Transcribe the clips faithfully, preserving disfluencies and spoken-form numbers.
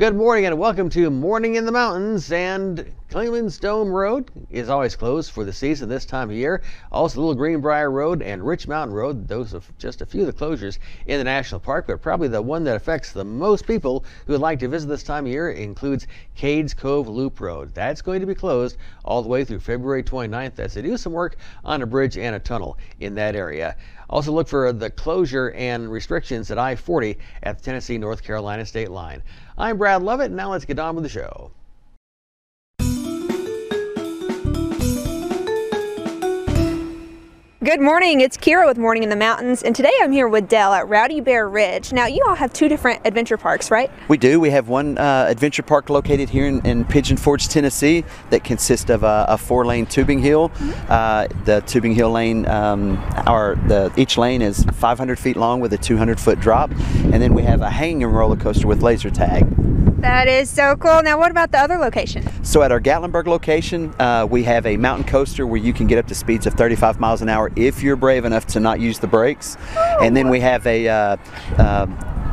Good morning and welcome to Morning in the Mountains, and Clingmans Dome Road is always closed for the season this time of year. Also Little Greenbrier Road and Rich Mountain Road, those are just a few of the closures in the national park, but probably the one that affects the most people who would like to visit this time of year includes Cades Cove Loop Road. That's going to be closed all the way through February twenty-ninth as they do some work on a bridge and a tunnel in that area. Also look for the closure and restrictions at I forty at the Tennessee-North Carolina state line. I'm Brad Lovett, and now let's get on with the show. Good morning, it's Kira with Morning in the Mountains, and today I'm here with Dell at Rowdy Bear Ridge. Now you all have two different adventure parks, right? We do. We have one uh, adventure park located here in, in Pigeon Forge, Tennessee that consists of a, a four-lane tubing hill. Mm-hmm. uh, the tubing hill lane, um, our, the, each lane is five hundred feet long with a two hundred foot drop, and then we have a hanging roller coaster with laser tag. That is so cool. Now what about the other location? So at our Gatlinburg location, uh, we have a mountain coaster where you can get up to speeds of thirty-five miles an hour if you're brave enough to not use the brakes. Oh. And then we have a, uh, uh,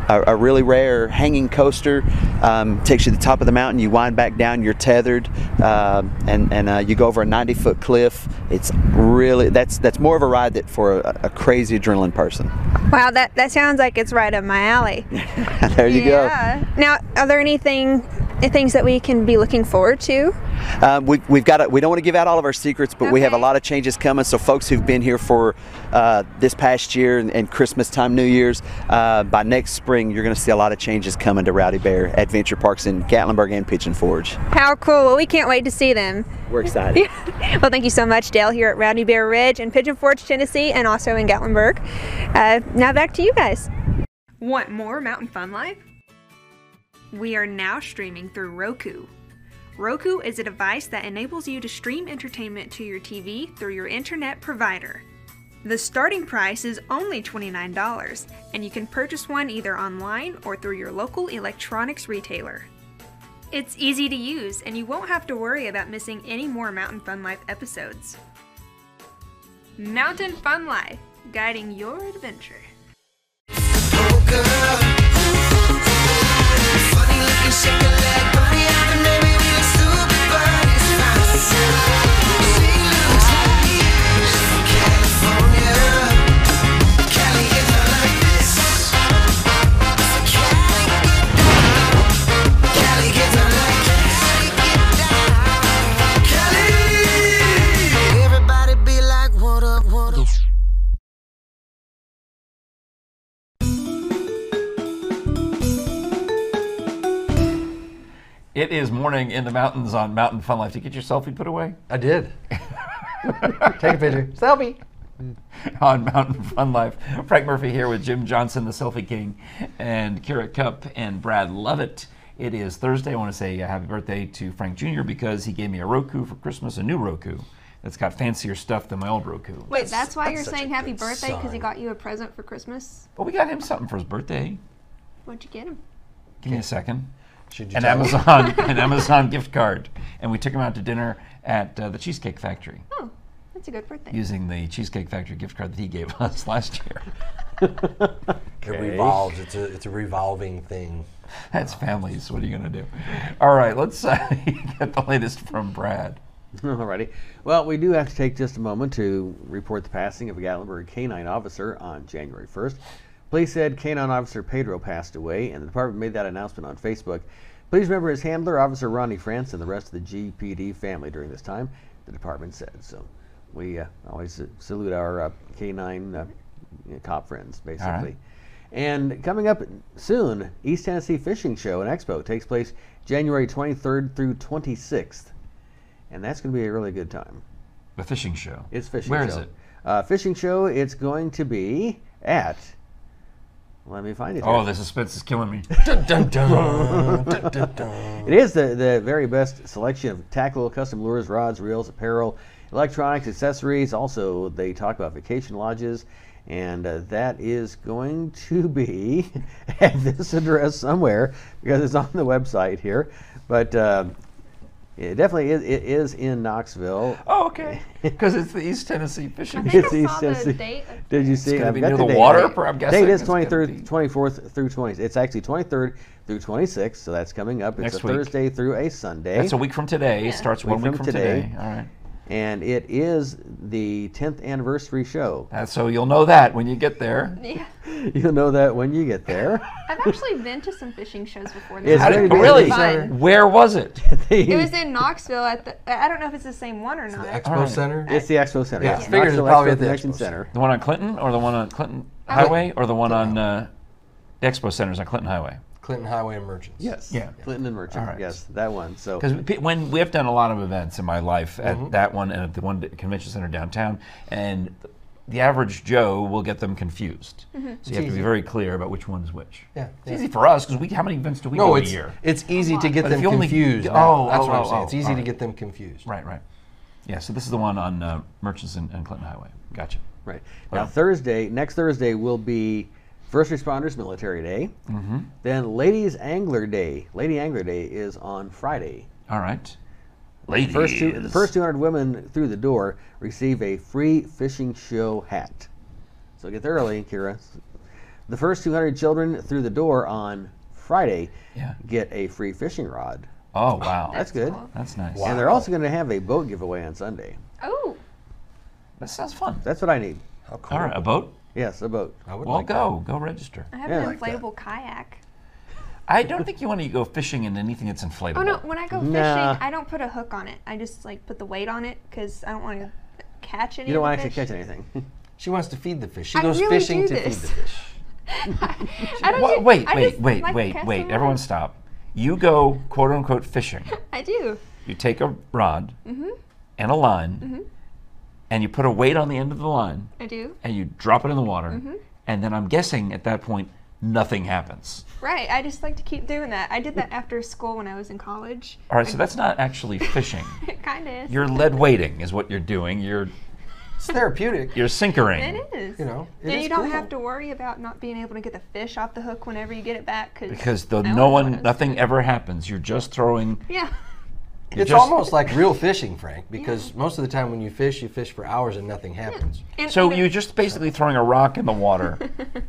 a, a really rare hanging coaster. Um, takes you to the top of the mountain, you wind back down, you're tethered, uh, and, and uh, you go over a ninety foot cliff. It's really, that's that's more of a ride that for a, a crazy adrenaline person. Wow, that, that sounds like it's right up my alley. There you yeah. go. Now, are there anything, things that we can be looking forward to? Um, we, we've got to, we don't want to give out all of our secrets, but okay. we have a lot of changes coming. So folks who've been here for uh, this past year and, and Christmas time, New Year's, uh, by next spring, you're going to see a lot of changes coming to Rowdy Bear Adventure Parks in Gatlinburg and Pigeon Forge. How cool. Well, we can't wait to see them. We're excited. Well, thank you so much, Dale, here at Rowdy Bear Ridge in Pigeon Forge, Tennessee, and also in Gatlinburg. Uh, now back to you guys. Want more mountain fun life? We are now streaming through Roku. Roku is a device that enables you to stream entertainment to your T V through your internet provider. The starting price is only twenty-nine dollars, and you can purchase one either online or through your local electronics retailer. It's easy to use, and you won't have to worry about missing any more Mountain Fun Life episodes. Mountain Fun Life, guiding your adventure. Oh girl, funny looking, shake a leg, body up, and baby, we look stupid, but it's fine. It is Morning in the Mountains on Mountain Fun Life. Did you get your selfie put away? I did. Take a picture. Selfie. On Mountain Fun Life. Frank Murphy here with Jim Johnson, the Selfie King, and Kira Cupp and Brad Lovett. It is Thursday. I want to say happy birthday to Frank Junior because he gave me a Roku for Christmas, a new Roku. That's got fancier stuff than my old Roku. Wait, that's, that's why that's you're saying happy birthday because he got you a present for Christmas? Well, we got him something for his birthday. What'd you get him? Give me a second. An Amazon, an Amazon gift card, and we took him out to dinner at uh, the Cheesecake Factory. Oh, that's a good birthday. Using the Cheesecake Factory gift card that he gave us last year. Okay. It revolves. It's a it's a revolving thing. That's families. What are you gonna do? All right, let's uh, get the latest from Brad. Alrighty. Well, we do have to take just a moment to report the passing of a Gatlinburg canine officer on January first. Police said canine officer Pedro passed away, and the department made that announcement on Facebook. Please remember his handler, Officer Ronnie France, and the rest of the G P D family during this time, the department said. So we uh, always uh, salute our uh, canine uh, cop friends, basically. All right. And coming up soon, East Tennessee Fishing Show and Expo takes place January twenty-third through twenty-sixth. And that's going to be a really good time. The fishing show? It's fishing Where show. Where is it? Uh, fishing show, it's going to be at... Let me find it. Oh, the suspense is killing me. Dun, dun, dun, dun, dun, dun. It is the, the very best selection of tackle, custom lures, rods, reels, apparel, electronics, accessories. Also, they talk about vacation lodges. And uh, that is going to be at this address somewhere because it's on the website here. But uh, It definitely is. It is in Knoxville. Oh, okay. Because it's the East Tennessee Fishing Show. It's I East Tennessee. Date. Did you see? It's going to be near the, the water. Date. I'm guessing. Date is twenty-third, twenty-fourth through twentieth. It's actually twenty-third through twenty-sixth, so that's coming up. It's Next a week. Thursday through a Sunday. That's a week from today. Yeah. It starts week one week from, from today. today. All right. And it is the tenth anniversary show. Uh, so you'll know that when you get there. Yeah. You'll know that when you get there. I've actually been to some fishing shows before. It's really, really fun. Where was it? It was in Knoxville. At the, I don't know if it's the same one or not. It's the Expo right. Center? It's the Expo Center. Yeah, yeah. It's figured it's probably at the Expo Center. Center. The one on Clinton or the one on Clinton Highway or the one on uh, the Expo Center's on Clinton Highway? Clinton Highway and Merchants. Yes. Yeah. Clinton and Merchants. Right. Yes, that one. So because when we've done a lot of events in my life at mm-hmm. that one and at the one at convention center downtown, and the average Joe will get them confused. Mm-hmm. So it's you have easy. to be very clear about which one is which. Yeah. It's yeah. easy for us because we how many events do we no, do it's, a year? It's easy to get but them confused. Only, oh, that's oh, what I'm oh, saying. It's easy right. to get them confused. Right. Right. Yeah. So this is the one on uh, Merchants and, and Clinton Highway. Gotcha. Right. Now okay. Thursday, next Thursday will be First Responders Military Day, mm-hmm. then Ladies Angler Day. Lady Angler Day is on Friday. All right. Ladies. First two, the first two hundred women through the door receive a free fishing show hat. So get there early, Kira. The first two hundred children through the door on Friday yeah. get a free fishing rod. Oh, wow. That's, That's good. Cool. That's nice. Wow. And they're also going to have a boat giveaway on Sunday. Oh. That sounds fun. That's what I need. How cool. All right, a boat? Yes, a boat. I would well, like go. That. Go register. I have yeah, an inflatable like kayak. I don't think you want to go fishing in anything that's inflatable. Oh, no. When I go fishing, nah. I don't put a hook on it. I just, like, put the weight on it because I don't want to catch anything. You don't want to actually catch anything. She wants to feed the fish. She I goes really fishing to this. feed the fish. I don't do, wait, I wait, wait, like wait, wait. Around. Everyone stop. You go, quote, unquote, fishing. I do. You take a rod mm-hmm. and a line. Mm-hmm. And you put a weight on the end of the line. I do. And you drop it in the water. Mm-hmm. And then I'm guessing at that point, nothing happens. Right. I just like to keep doing that. I did that after school when I was in college. All right. So that's not actually fishing. It kind of is. You're lead weighting is what you're doing. You're. It's therapeutic. You're sinkering. It is. You know, it and is you don't cool. have to worry about not being able to get the fish off the hook whenever you get it back. Cause because the, no one, nothing doing. ever happens. You're just throwing. Yeah. You're it's almost like real fishing, Frank, because yeah. most of the time when you fish, you fish for hours and nothing happens. Yeah. And so you're just basically throwing a rock in the water,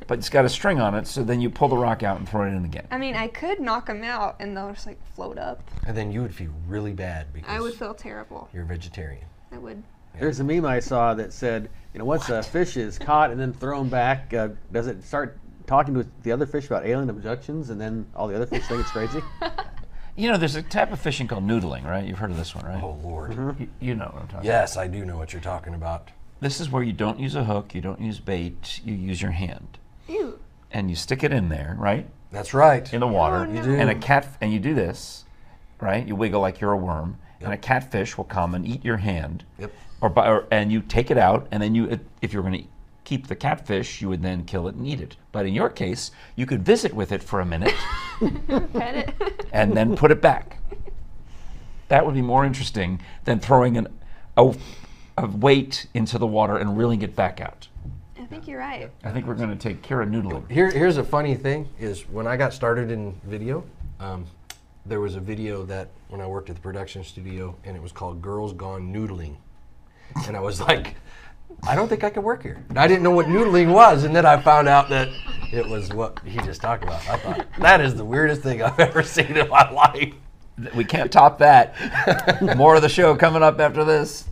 but it's got a string on it, so then you pull the rock out and throw it in again. I mean, I could knock them out and they'll just like float up. And then you would feel really bad because I would feel terrible. You're a vegetarian. I would. Yeah. There's a meme I saw that said, you know, once what? a fish is caught and then thrown back, uh, does it start talking to the other fish about alien abductions and then all the other fish think it's crazy? You know, there's a type of fishing called noodling, right? You've heard of this one, right? Oh, Lord. Mm-hmm. you, you know what I'm talking yes, about. Yes, I do know what you're talking about. This is where you don't use a hook, you don't use bait, you use your hand. Ew. And you stick it in there, right? That's right. In the water. Oh, no. You do. And, a cat, and you do this, right? You wiggle like you're a worm. Yep. And a catfish will come and eat your hand. Yep. Or, by, or And you take it out, and then you, if you're going to keep the catfish, you would then kill it and eat it. But in your case, you could visit with it for a minute. Pet it. And then put it back. That would be more interesting than throwing an, a, a weight into the water and reeling it back out. I think you're right. I think we're going to take care of noodling. Here, here's a funny thing is when I got started in video, um, there was a video that when I worked at the production studio and it was called Girls Gone Noodling. And I was like, I don't think I could work here. And I didn't know what noodling was, and then I found out that it was what he just talked about. I thought, that is the weirdest thing I've ever seen in my life. We can't top that. More of the show coming up after this.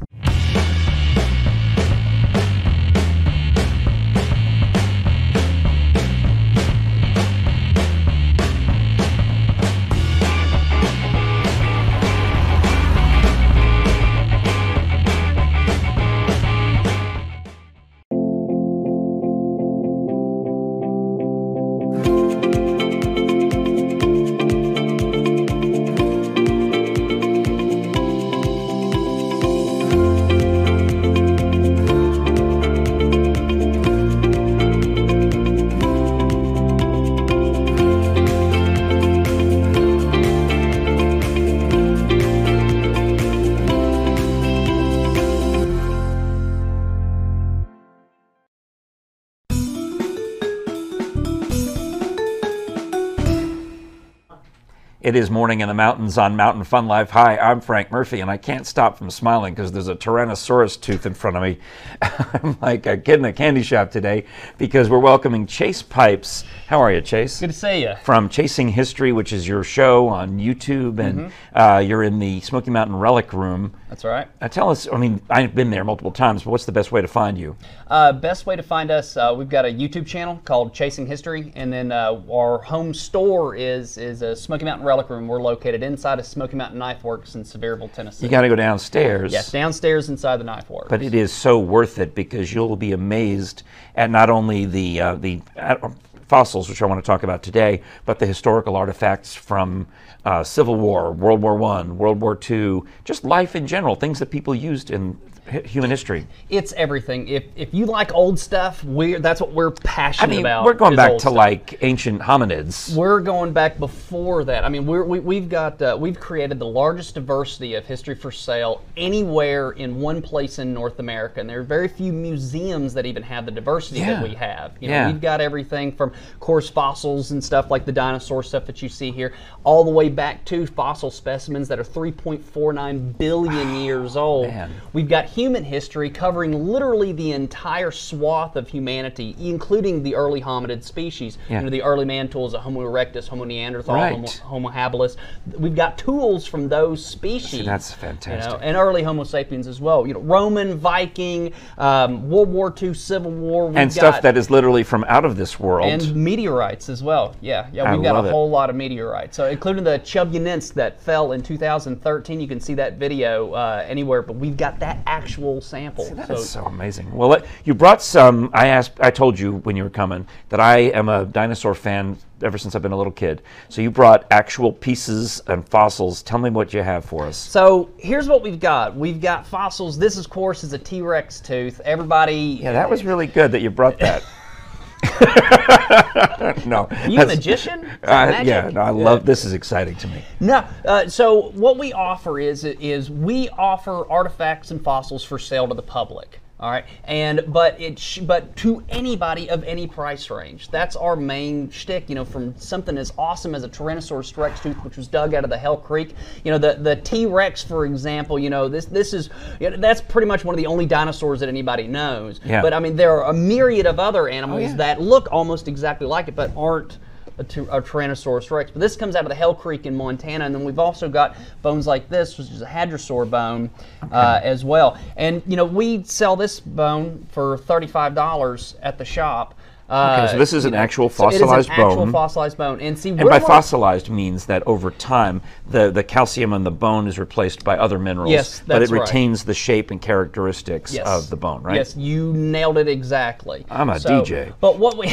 It is morning in the mountains on Mountain Fun Life. Hi, I'm Frank Murphy, and I can't stop from smiling because there's a Tyrannosaurus tooth in front of me. I'm like a kid in a candy shop today because we're welcoming Chase Pipes. How are you, Chase? Good to see you. From Chasing History, which is your show on YouTube, and mm-hmm. uh, you're in the Smoky Mountain Relic Room. That's right. Uh, tell us, I mean, I've been there multiple times, but what's the best way to find you? Uh, best way to find us, uh, we've got a YouTube channel called Chasing History, and then uh, our home store is, is a Smoky Mountain Relic Room. We're located inside of Smoky Mountain Knife Works in Sevierville, Tennessee. You got to go downstairs. Yes, downstairs inside the Knife Works. But it is so worth it because you'll be amazed at not only the uh, the uh, fossils, which I want to talk about today, but the historical artifacts from uh, Civil War, World War One, World War Two, just life in general, things that people used in human history. It's everything. If if you like old stuff, we're that's what we're passionate I mean, about. We're going back to stuff. Like ancient hominids. We're going back before that. I mean, we're, we we've got uh, we've created the largest diversity of history for sale anywhere in one place in North America, and there are very few museums that even have the diversity yeah. that we have. You know, yeah. we've got everything from coarse fossils and stuff like the dinosaur stuff that you see here, all the way back to fossil specimens that are three point four nine billion oh, years old. Man. We've got human history covering literally the entire swath of humanity, including the early hominid species. Yeah. You know, the early man tools of Homo erectus, Homo neanderthal, right. Homo, Homo habilis. We've got tools from those species. See, that's fantastic. You know, and early Homo sapiens as well. You know, Roman, Viking, um, World War Two, Civil War. We've and stuff got, that is literally from out of this world. And meteorites as well. Yeah, yeah. We've I got a whole it. lot of meteorites. So including the Chelyabinsk that fell in two thousand thirteen. You can see that video uh, anywhere. But we've got that actually actual sample. See, that so, is so amazing. Well, it, you brought some, I asked, I told you when you were coming that I am a dinosaur fan ever since I've been a little kid. So you brought actual pieces and fossils. Tell me what you have for us. So here's what we've got. We've got fossils. This, of course, is a T-Rex tooth. Everybody... Yeah, that was really good that you brought that. No, you a magician? Uh, yeah, no, I love this. Is exciting to me. No, uh, so what we offer is is we offer artifacts and fossils for sale to the public. All right, and but it sh but to anybody of any price range. That's our main shtick, you know, from something as awesome as a Tyrannosaurus Rex tooth, which was dug out of the Hell Creek. You know, the the T-Rex, for example. You know, this this is you know, that's pretty much one of the only dinosaurs that anybody knows. Yeah. But I mean, there are a myriad of other animals oh, yeah. that look almost exactly like it, but aren't. A, a Tyrannosaurus Rex, but this comes out of the Hell Creek in Montana, and then we've also got bones like this, which is a Hadrosaur bone, okay. uh, as well. And you know, we sell this bone for thirty-five dollars at the shop. Uh, okay, so this is an know, actual fossilized so it is an bone. Actual fossilized bone, and see, and by fossilized means that over time the the calcium in the bone is replaced by other minerals. Yes, that's right. But it retains right. the shape and characteristics yes. of the bone, right? Yes, you nailed it exactly. I'm a so, D J. But what we,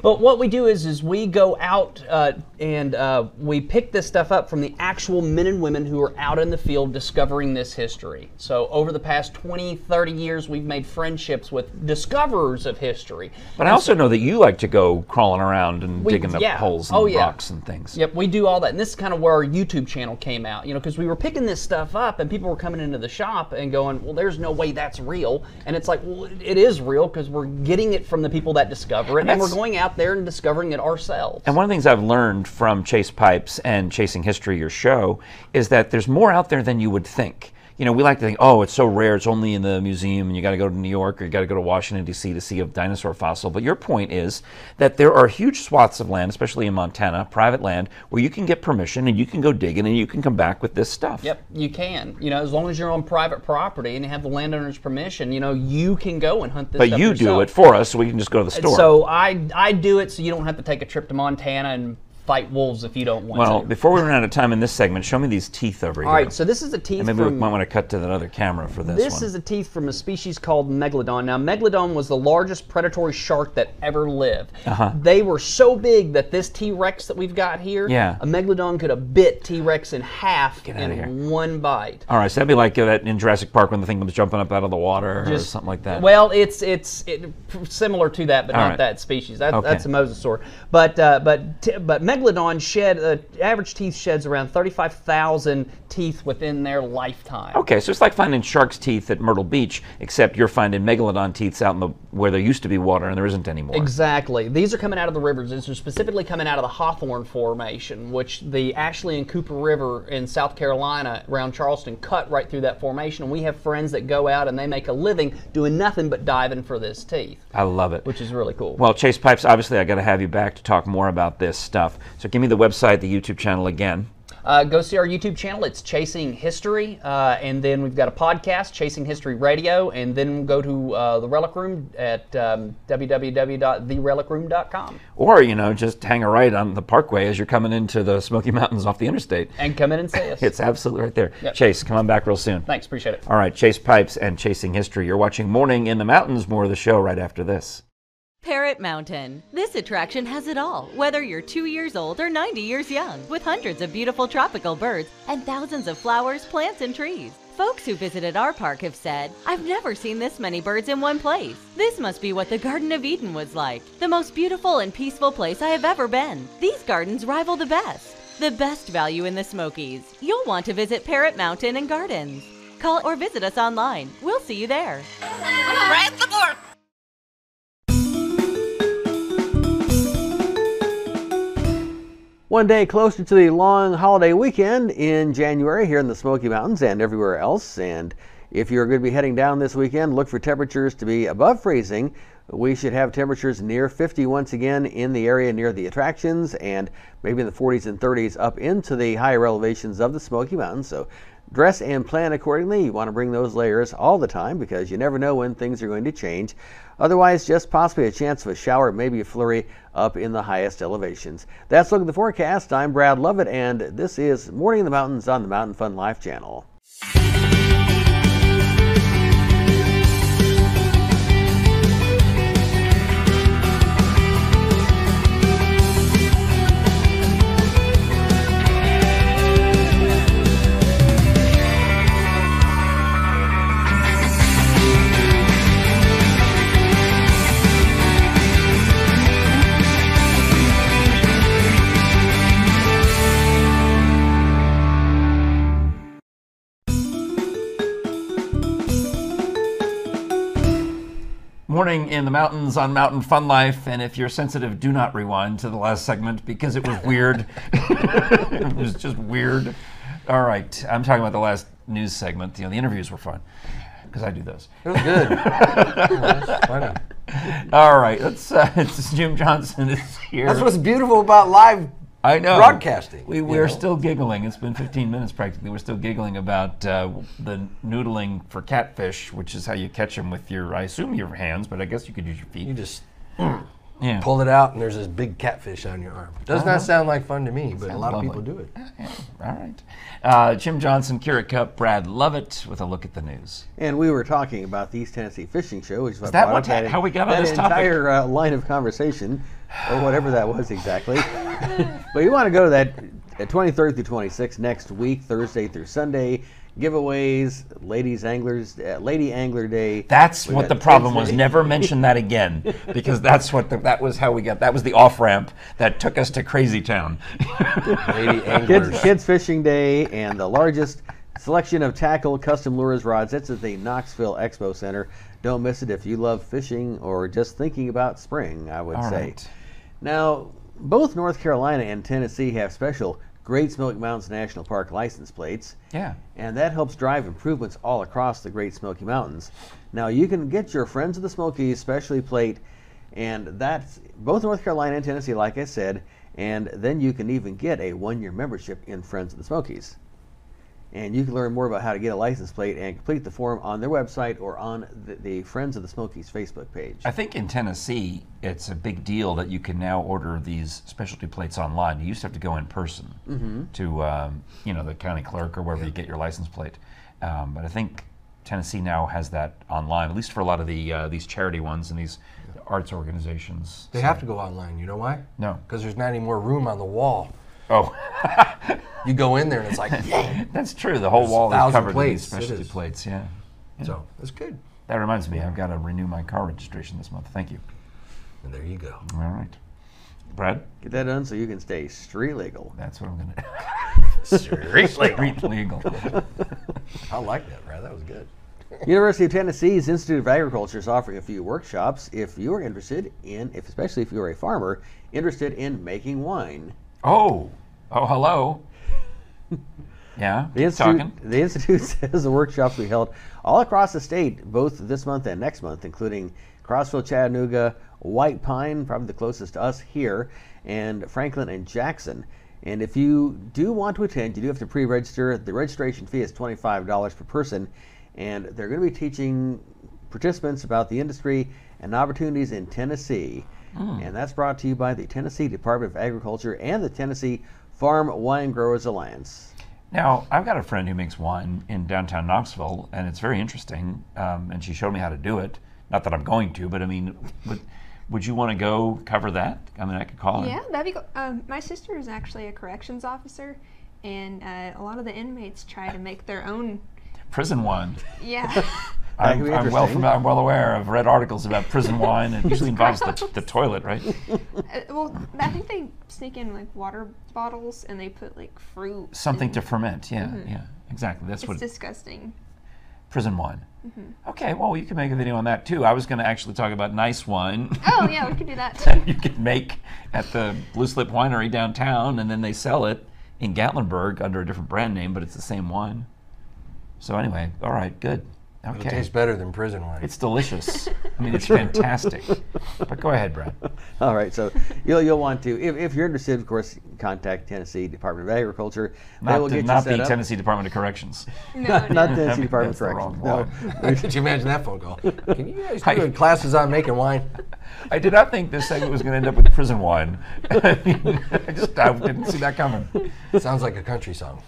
but what we do is is we go out uh, and uh, we pick this stuff up from the actual men and women who are out in the field discovering this history. So over the past twenty, thirty years, we've made friendships with discoverers of history. But I also know that you like to go crawling around and we, digging up yeah. holes and oh, yeah. rocks and things. Yep, we do all that. And this is kind of where our YouTube channel came out, you know, because we were picking this stuff up and people were coming into the shop and going, well, there's no way that's real. And it's like, well, it is real because we're getting it from the people that discover it, and, and we're going out there and discovering it ourselves. And one of the things I've learned from Chase Pipes and Chasing History, your show, is that there's more out there than you would think. You know, we like to think, oh, it's so rare, it's only in the museum, and you got to go to New York or you got to go to Washington, D C to see a dinosaur fossil. But your point is that there are huge swaths of land, especially in Montana, private land, where you can get permission and you can go digging and you can come back with this stuff. Yep, you can. You know, as long as you're on private property and you have the landowner's permission, you know, you can go and hunt this but stuff But you yourself. do it for us, so we can just go to the store. So I, I do it so you don't have to take a trip to Montana and fight wolves if you don't want well, to. Well, before we run out of time in this segment, show me these teeth over All here. All right, so this is a teeth and maybe from, we might want to cut to that other camera for this This one. is a teeth from a species called Megalodon. Now, Megalodon was the largest predatory shark that ever lived. Uh-huh. They were so big that this T-Rex that we've got here, yeah. a Megalodon could have bit T-Rex in half in one bite. All right, so that'd be like that in Jurassic Park when the thing was jumping up out of the water Just, or something like that. Well, it's it's it, similar to that, but All not right. that species. That, okay. That's a mosasaur. But, uh, but, but Megalodon Megalodon shed, uh, average teeth sheds around thirty-five thousand teeth within their lifetime. Okay, so it's like finding shark's teeth at Myrtle Beach, except you're finding Megalodon teeth out in the, where there used to be water and there isn't anymore. Exactly. These are coming out of the rivers. These are specifically coming out of the Hawthorne Formation, which the Ashley and Cooper River in South Carolina around Charleston cut right through that formation. And we have friends that go out and they make a living doing nothing but diving for this teeth. I love it. Which is really cool. Well, Chase Pipes, obviously I got to have you back to talk more about this stuff. So give me the website, the YouTube channel again. Uh, go see our YouTube channel. It's Chasing History, uh, and then we've got a podcast, Chasing History Radio, and then go to uh, the Relic Room at um, w w w dot the relic room dot com. Or, you know, just hang a right on the parkway as you're coming into the Smoky Mountains off the interstate. And come in and see us. It's absolutely right there. Yep. Chase, come on back real soon. Thanks, appreciate it. All right, Chase Pipes and Chasing History. You're watching Morning in the Mountains, more of the show right after this. Parrot Mountain. This attraction has it all, whether you're two years old or ninety years young, with hundreds of beautiful tropical birds and thousands of flowers, plants, and trees. Folks who visited our park have said, "I've never seen this many birds in one place. This must be what the Garden of Eden was like, the most beautiful and peaceful place I have ever been. These gardens rival the best. The best value in the Smokies. You'll want to visit Parrot Mountain and Gardens. Call or visit us online. We'll see you there." Right at the park. One day closer to the long holiday weekend in January here in the Smoky Mountains and everywhere else. And if you're going to be heading down this weekend, look for temperatures to be above freezing. We should have temperatures near fifty once again in the area near the attractions, and maybe in the forties and thirties up into the higher elevations of the Smoky Mountains. So dress and plan accordingly. You want to bring those layers all the time because you never know when things are going to change. Otherwise, just possibly a chance of a shower, maybe a flurry up in the highest elevations. That's Look at the Forecast. I'm Brad Lovett, and this is Morning in the Mountains on the Mountain Fun Life channel. Morning in the Mountains on Mountain Fun Life, and if you're sensitive, do not rewind to the last segment because it was weird. It was just weird. All right, I'm talking about the last news segment. You know, the interviews were fun because I do those. It was good. It was funny. All right, let's. Uh, it's Jim Johnson is here. That's what's beautiful about live. I know. Broadcasting. We, we're know. still giggling. It's been fifteen minutes practically. We're still giggling about uh, the noodling for catfish, which is how you catch them with your, I assume your hands, but I guess you could use your feet. You just mm, yeah. pull it out and there's this big catfish on your arm. Does not know. sound like fun to me, but a lot lovely. of people do it. Yeah. All right. Uh, Jim Johnson, Kira Cupp, Brad Lovett with a look at the news. And we were talking about the East Tennessee Fishing Show, which is, is that what how we got on this topic? That entire uh, line of conversation. Or whatever that was exactly. But you want to go to that twenty-third through twenty-sixth next week, Thursday through Sunday. Giveaways, ladies anglers, uh, Lady Angler Day. That's we what the problem was. Never mention that again, because that's what the, that was how we got. That was the off ramp that took us to Crazy Town. Lady Anglers, kids, kids Fishing Day, and the largest selection of tackle, custom lures, rods. It's at the Knoxville Expo Center. Don't miss it if you love fishing or just thinking about spring, I would All say. Right. Now, both North Carolina and Tennessee have special Great Smoky Mountains National Park license plates. Yeah. And that helps drive improvements all across the Great Smoky Mountains. Now, you can get your Friends of the Smokies specialty plate, and that's both North Carolina and Tennessee, like I said, and then you can even get a one-year membership in Friends of the Smokies. And you can learn more about how to get a license plate and complete the form on their website or on the, the Friends of the Smokies Facebook page. I think in Tennessee, it's a big deal that you can now order these specialty plates online. You used to have to go in person mm-hmm. to, um, you know, the county clerk or wherever yeah. you get your license plate. Um, but I think Tennessee now has that online, at least for a lot of the uh, these charity ones and these yeah. arts organizations. They so. have to go online. You know why? No. Because there's not any more room on the wall. Oh. You go in there and it's like, that's true. The whole There's wall is covered with specialty plates. Yeah. yeah. So that's good. That reminds me, I've got to renew my car registration this month. Thank you. And there you go. All right. Brad? Get that done so you can stay street legal. That's what I'm going to do. Street legal. Street legal. I like that, Brad. That was good. University of Tennessee's Institute of Agriculture is offering a few workshops if you are interested in, if especially if you're a farmer, interested in making wine. Oh, oh, hello. Yeah, the Institute, talking. The Institute says the workshops will be held all across the state, both this month and next month, including Crossville, Chattanooga, White Pine, probably the closest to us here, and Franklin and Jackson. And if you do want to attend, you do have to pre-register. The registration fee is twenty-five dollars per person. And they're going to be teaching participants about the industry and opportunities in Tennessee. Mm. And that's brought to you by the Tennessee Department of Agriculture and the Tennessee Farm Wine Growers Alliance. Now, I've got a friend who makes wine in downtown Knoxville, and it's very interesting, um, and she showed me how to do it. Not that I'm going to, but I mean, would, would you want to go cover that? I mean, I could call her. Yeah, that'd be cool. Um, my sister is actually a corrections officer, and uh, a lot of the inmates try to make their own prison wine. Yeah. I'm, I'm, well from, I'm well aware. I've read articles about prison wine, and it usually involves the, the toilet, right? Uh, well, I think they sneak in like water bottles and they put like fruit. Something to ferment, yeah, mm-hmm. yeah, exactly. That's it's what. It's disgusting. Prison wine. Mm-hmm. Okay, well, you can make a video on that too. I was going to actually talk about nice wine. Oh, yeah, we could do that too. That you could make at the Blue Slip Winery downtown, and then they sell it in Gatlinburg under a different brand name, but it's the same wine. So anyway, all right, good. Okay. It tastes better than prison wine. It's delicious. I mean, it's fantastic. But go ahead, Brad. All right, so you'll you'll want to, if, if you're interested, of course, contact Tennessee Department of Agriculture. Not they will the, get not the Tennessee Department of Corrections. No, not, not Tennessee That'd Department of Corrections. No. Could you imagine that phone call? Can you guys do classes on making wine? I did not think this segment was going to end up with prison wine. I mean, I just I didn't see that coming. It sounds like a country song.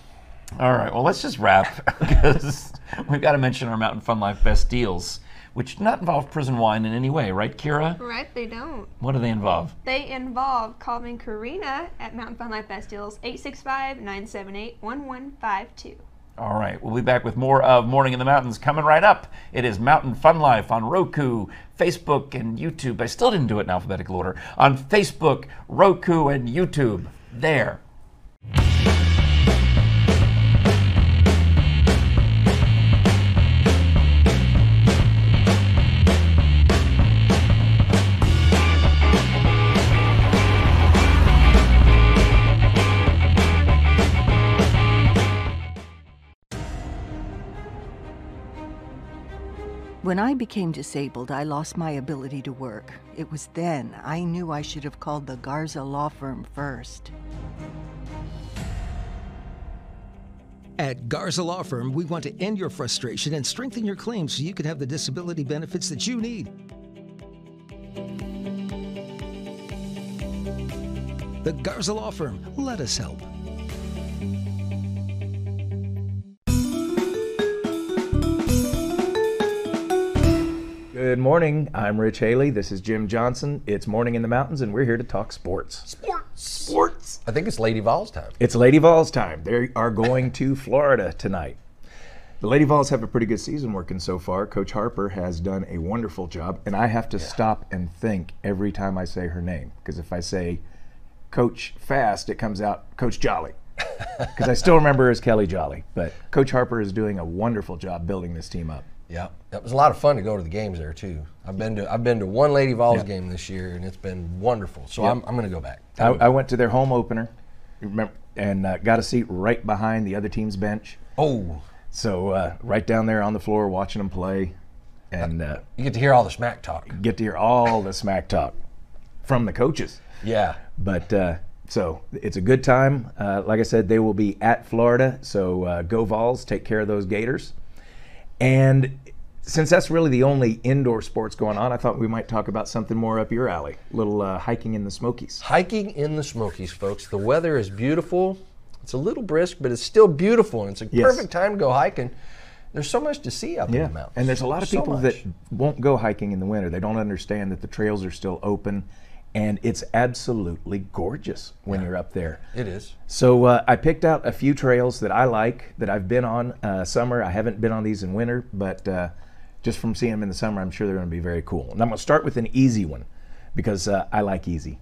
All right, well, let's just wrap, because we've got to mention our Mountain Fun Life Best Deals, which do not involve prison wine in any way, right, Kira? Right, they don't. What do they involve? They involve calling Karina at Mountain Fun Life Best Deals, eight six five, nine seven eight, one one five two. All right, we'll be back with more of Morning in the Mountains coming right up. It is Mountain Fun Life on Roku, Facebook, and YouTube. I still didn't do it in alphabetical order. On Facebook, Roku, and YouTube. There. When I became disabled, I lost my ability to work. It was then I knew I should have called the Garza Law Firm first. At Garza Law Firm, we want to end your frustration and strengthen your claim so you can have the disability benefits that you need. The Garza Law Firm, let us help. Good morning. I'm Rich Haley. This is Jim Johnson. It's Morning in the Mountains, and we're here to talk sports. Sports. Sports. I think it's Lady Vols time. It's Lady Vols time. They are going to Florida tonight. The Lady Vols have a pretty good season working so far. Coach Harper has done a wonderful job, and I have to yeah. stop and think every time I say her name, because if I say Coach Fast, it comes out Coach Jolly, because I still remember her as Kelly Jolly. But Coach Harper is doing a wonderful job building this team up. Yeah, it was a lot of fun to go to the games there too. I've been to I've been to one Lady Vols yep. game this year, and it's been wonderful. So yep. I'm I'm going to go back. I, I went to their home opener, remember, and uh, got a seat right behind the other team's bench. Oh, so uh, right down there on the floor watching them play, and uh, you get to hear all the smack talk. Get to hear all the smack talk from the coaches. Yeah, but uh, so it's a good time. Uh, like I said, they will be at Florida, so uh, go Vols, take care of those Gators. And since that's really the only indoor sports going on, I thought we might talk about something more up your alley, a little uh, hiking in the Smokies. Hiking in the Smokies, folks. The weather is beautiful. It's a little brisk, but it's still beautiful, and it's a yes. perfect time to go hiking. There's so much to see up yeah. in the mountains. And there's a lot of people so that won't go hiking in the winter. They don't understand that the trails are still open, and it's absolutely gorgeous when yeah. you're up there. It is. So uh, I picked out a few trails that I like, that I've been on uh, summer. I haven't been on these in winter, but uh, just from seeing them in the summer, I'm sure they're going to be very cool. And I'm going to start with an easy one, because uh, I like easy.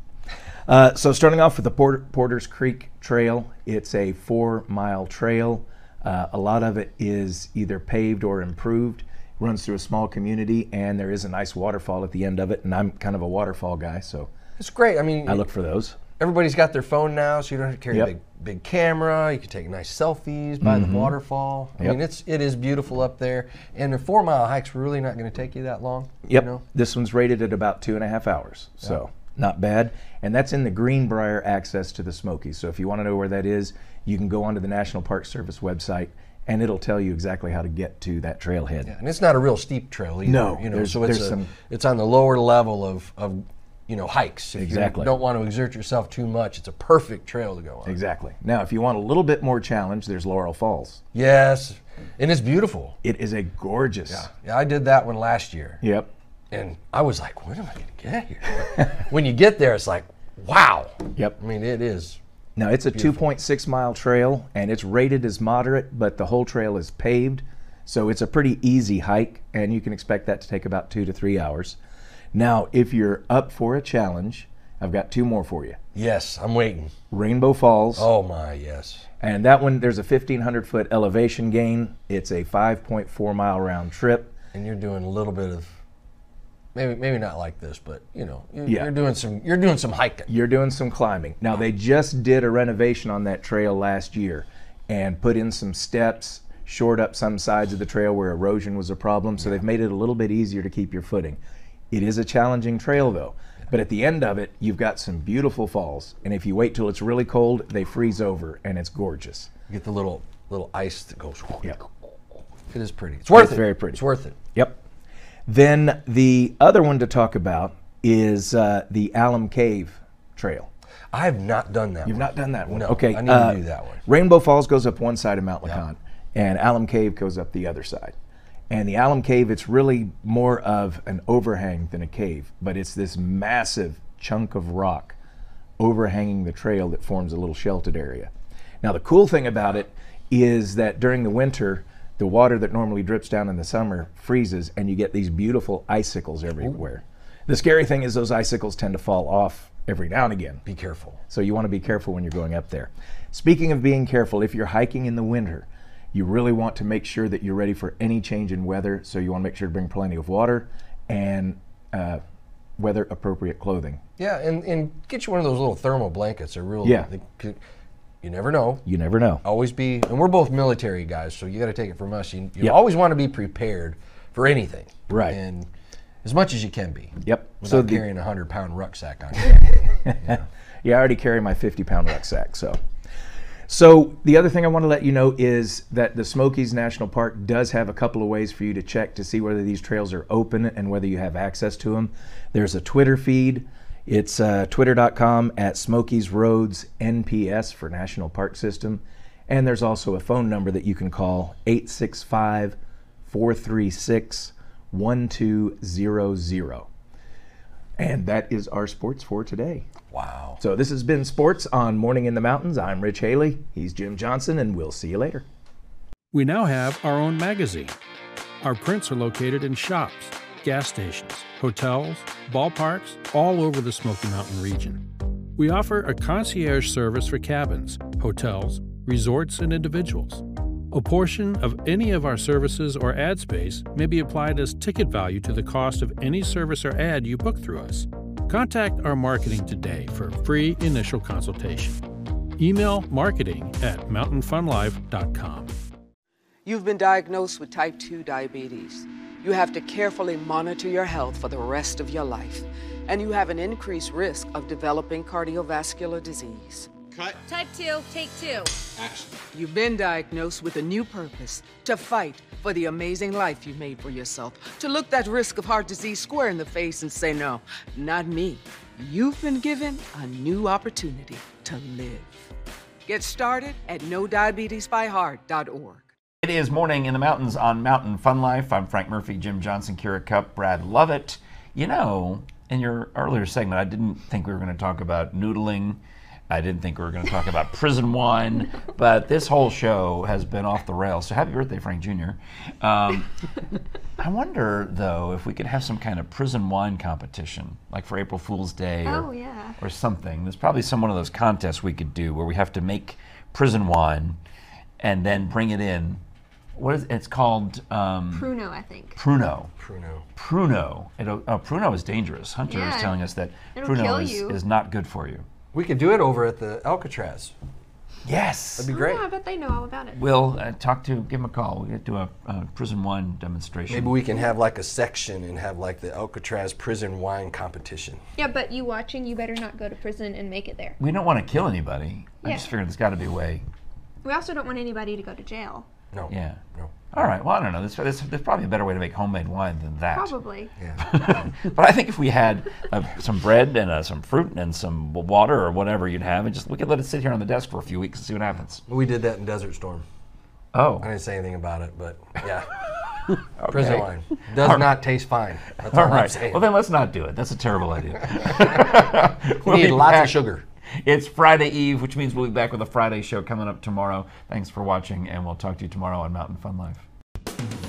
Uh, so starting off with the Port Porter's Creek Trail, it's a four-mile trail. Uh, a lot of it is either paved or improved. It runs through a small community, and there is a nice waterfall at the end of it, and I'm kind of a waterfall guy, so it's great. I mean, I look for those. Everybody's got their phone now, so you don't have to carry yep. a big, big camera. You can take nice selfies by mm-hmm. the waterfall. I yep. mean, it's, it is beautiful up there. And a four-mile hike's really not going to take you that long. Yep. You know? This one's rated at about two and a half hours, so yeah. not bad. And that's in the Greenbrier access to the Smokies. So if you want to know where that is, you can go onto the National Park Service website, and it'll tell you exactly how to get to that trailhead. Yeah, and it's not a real steep trail either. No. You know, so it's, a, some... it's on the lower level of... of you know, hikes. If exactly. you don't want to exert yourself too much, it's a perfect trail to go on. Exactly. Now, if you want a little bit more challenge, there's Laurel Falls. Yes, and it's beautiful. It is a gorgeous. Yeah, yeah I did that one last year. Yep. And I was like, when am I going to get here? When you get there, it's like, wow. Yep. I mean, it is. Now, it's a two point six mile trail, and it's rated as moderate, but the whole trail is paved, so it's a pretty easy hike, and you can expect that to take about two to three hours. Now, if you're up for a challenge, I've got two more for you. Yes, I'm waiting. Rainbow Falls. Oh my, yes. And that one, there's a fifteen hundred foot elevation gain. It's a five point four mile round trip. And you're doing a little bit of, maybe maybe not like this, but you know, you're, yeah. you're doing some you're doing some hiking. You're doing some climbing. Now, they just did a renovation on that trail last year and put in some steps, shored up some sides of the trail where erosion was a problem, so yeah. they've made it a little bit easier to keep your footing. It is a challenging trail though, but at the end of it, you've got some beautiful falls, and if you wait till it's really cold, they freeze over, and it's gorgeous. You get the little little ice that goes. Yep. It is pretty. It's worth it's it. It's very pretty. It's worth it. Yep. Then the other one to talk about is uh, the Alum Cave Trail. I have not done that. You've one. not done that one. No, okay. I need uh, to do that one. Rainbow Falls goes up one side of Mount Lacan, yeah. and Alum Cave goes up the other side. And the Alum Cave, it's really more of an overhang than a cave, but it's this massive chunk of rock overhanging the trail that forms a little sheltered area. Now, the cool thing about it is that during the winter, the water that normally drips down in the summer freezes, and you get these beautiful icicles everywhere. Ooh. The scary thing is those icicles tend to fall off every now and again. Be careful. So you want to be careful when you're going up there. Speaking of being careful, if you're hiking in the winter, you really want to make sure that you're ready for any change in weather, so you want to make sure to bring plenty of water and uh, weather-appropriate clothing. Yeah, and, and get you one of those little thermal blankets. They're real. Yeah. They, you never know. You never know. Always be, and we're both military guys, so you got to take it from us. You, you yep. always want to be prepared for anything. Right. And as much as you can be. Yep. Without so the, carrying a hundred pound rucksack on you. yeah. yeah, I already carry my fifty pound rucksack, so. So the other thing I want to let you know is that the Smokies National Park does have a couple of ways for you to check to see whether these trails are open and whether you have access to them. There's a Twitter feed. It's uh, twitter dot com at Smokies Roads N P S for National Park System. And there's also a phone number that you can call, eight six five, four three six, one two zero zero. And that is our sports for today. Wow. So this has been Sports on Morning in the Mountains. I'm Rich Haley. He's Jim Johnson, and we'll see you later. We now have our own magazine. Our prints are located in shops, gas stations, hotels, ballparks, all over the Smoky Mountain region. We offer a concierge service for cabins, hotels, resorts, and individuals. A portion of any of our services or ad space may be applied as ticket value to the cost of any service or ad you book through us. Contact our marketing today for a free initial consultation. Email marketing at mountain fun life dot com. You've been diagnosed with type two diabetes. You have to carefully monitor your health for the rest of your life, and you have an increased risk of developing cardiovascular disease. Cut. Type two, take two. Action. You've been diagnosed with a new purpose, to fight for the amazing life you made for yourself, to look that risk of heart disease square in the face and say, no, not me. You've been given a new opportunity to live. Get started at no diabetes by heart dot org. It is Morning in the Mountains on Mountain Fun Life. I'm Frank Murphy, Jim Johnson, Kira Cupp, Brad Lovett. You know, in your earlier segment, I didn't think we were going to talk about noodling I didn't think we were going to talk about Prison One, but this whole show has been off the rails. So happy birthday, Frank Junior Um, I wonder, though, if we could have some kind of Prison One competition, like for April Fool's Day or, oh, yeah. or something. There's probably some one of those contests we could do where we have to make Prison One and then bring it in. What is it? It's called? Um, Pruno, I think. Pruno. Pruno. Pruno. It'll, oh, Pruno is dangerous. Hunter yeah. is telling us that It'll Pruno is, is not good for you. We could do it over at the Alcatraz. Yes. That'd be great. Oh, yeah, I bet they know all about it. We'll uh, talk to, give them a call. We'll do a uh, Prison Wine demonstration. Maybe we can have like a section and have like the Alcatraz Prison Wine competition. Yeah, but you watching, you better not go to prison and make it there. We don't want to kill anybody. Yeah. I just figured there's got to be a way. We also don't want anybody to go to jail. No. Yeah. No. All right. Well, I don't know. There's, there's, there's probably a better way to make homemade wine than that. Probably. Yeah. But I think if we had uh, some bread and uh, some fruit and some water or whatever you'd have, and just we could let it sit here on the desk for a few weeks and see what happens. We did that in Desert Storm. Oh. I didn't say anything about it, but yeah. Okay. Prison wine does all not right. taste fine. That's all, all right. I'm saying. Well, then let's not do it. That's a terrible idea. we we'll need lots back. of sugar. It's Friday Eve, which means we'll be back with a Friday show coming up tomorrow. Thanks for watching, and we'll talk to you tomorrow on Mountain Fun Life.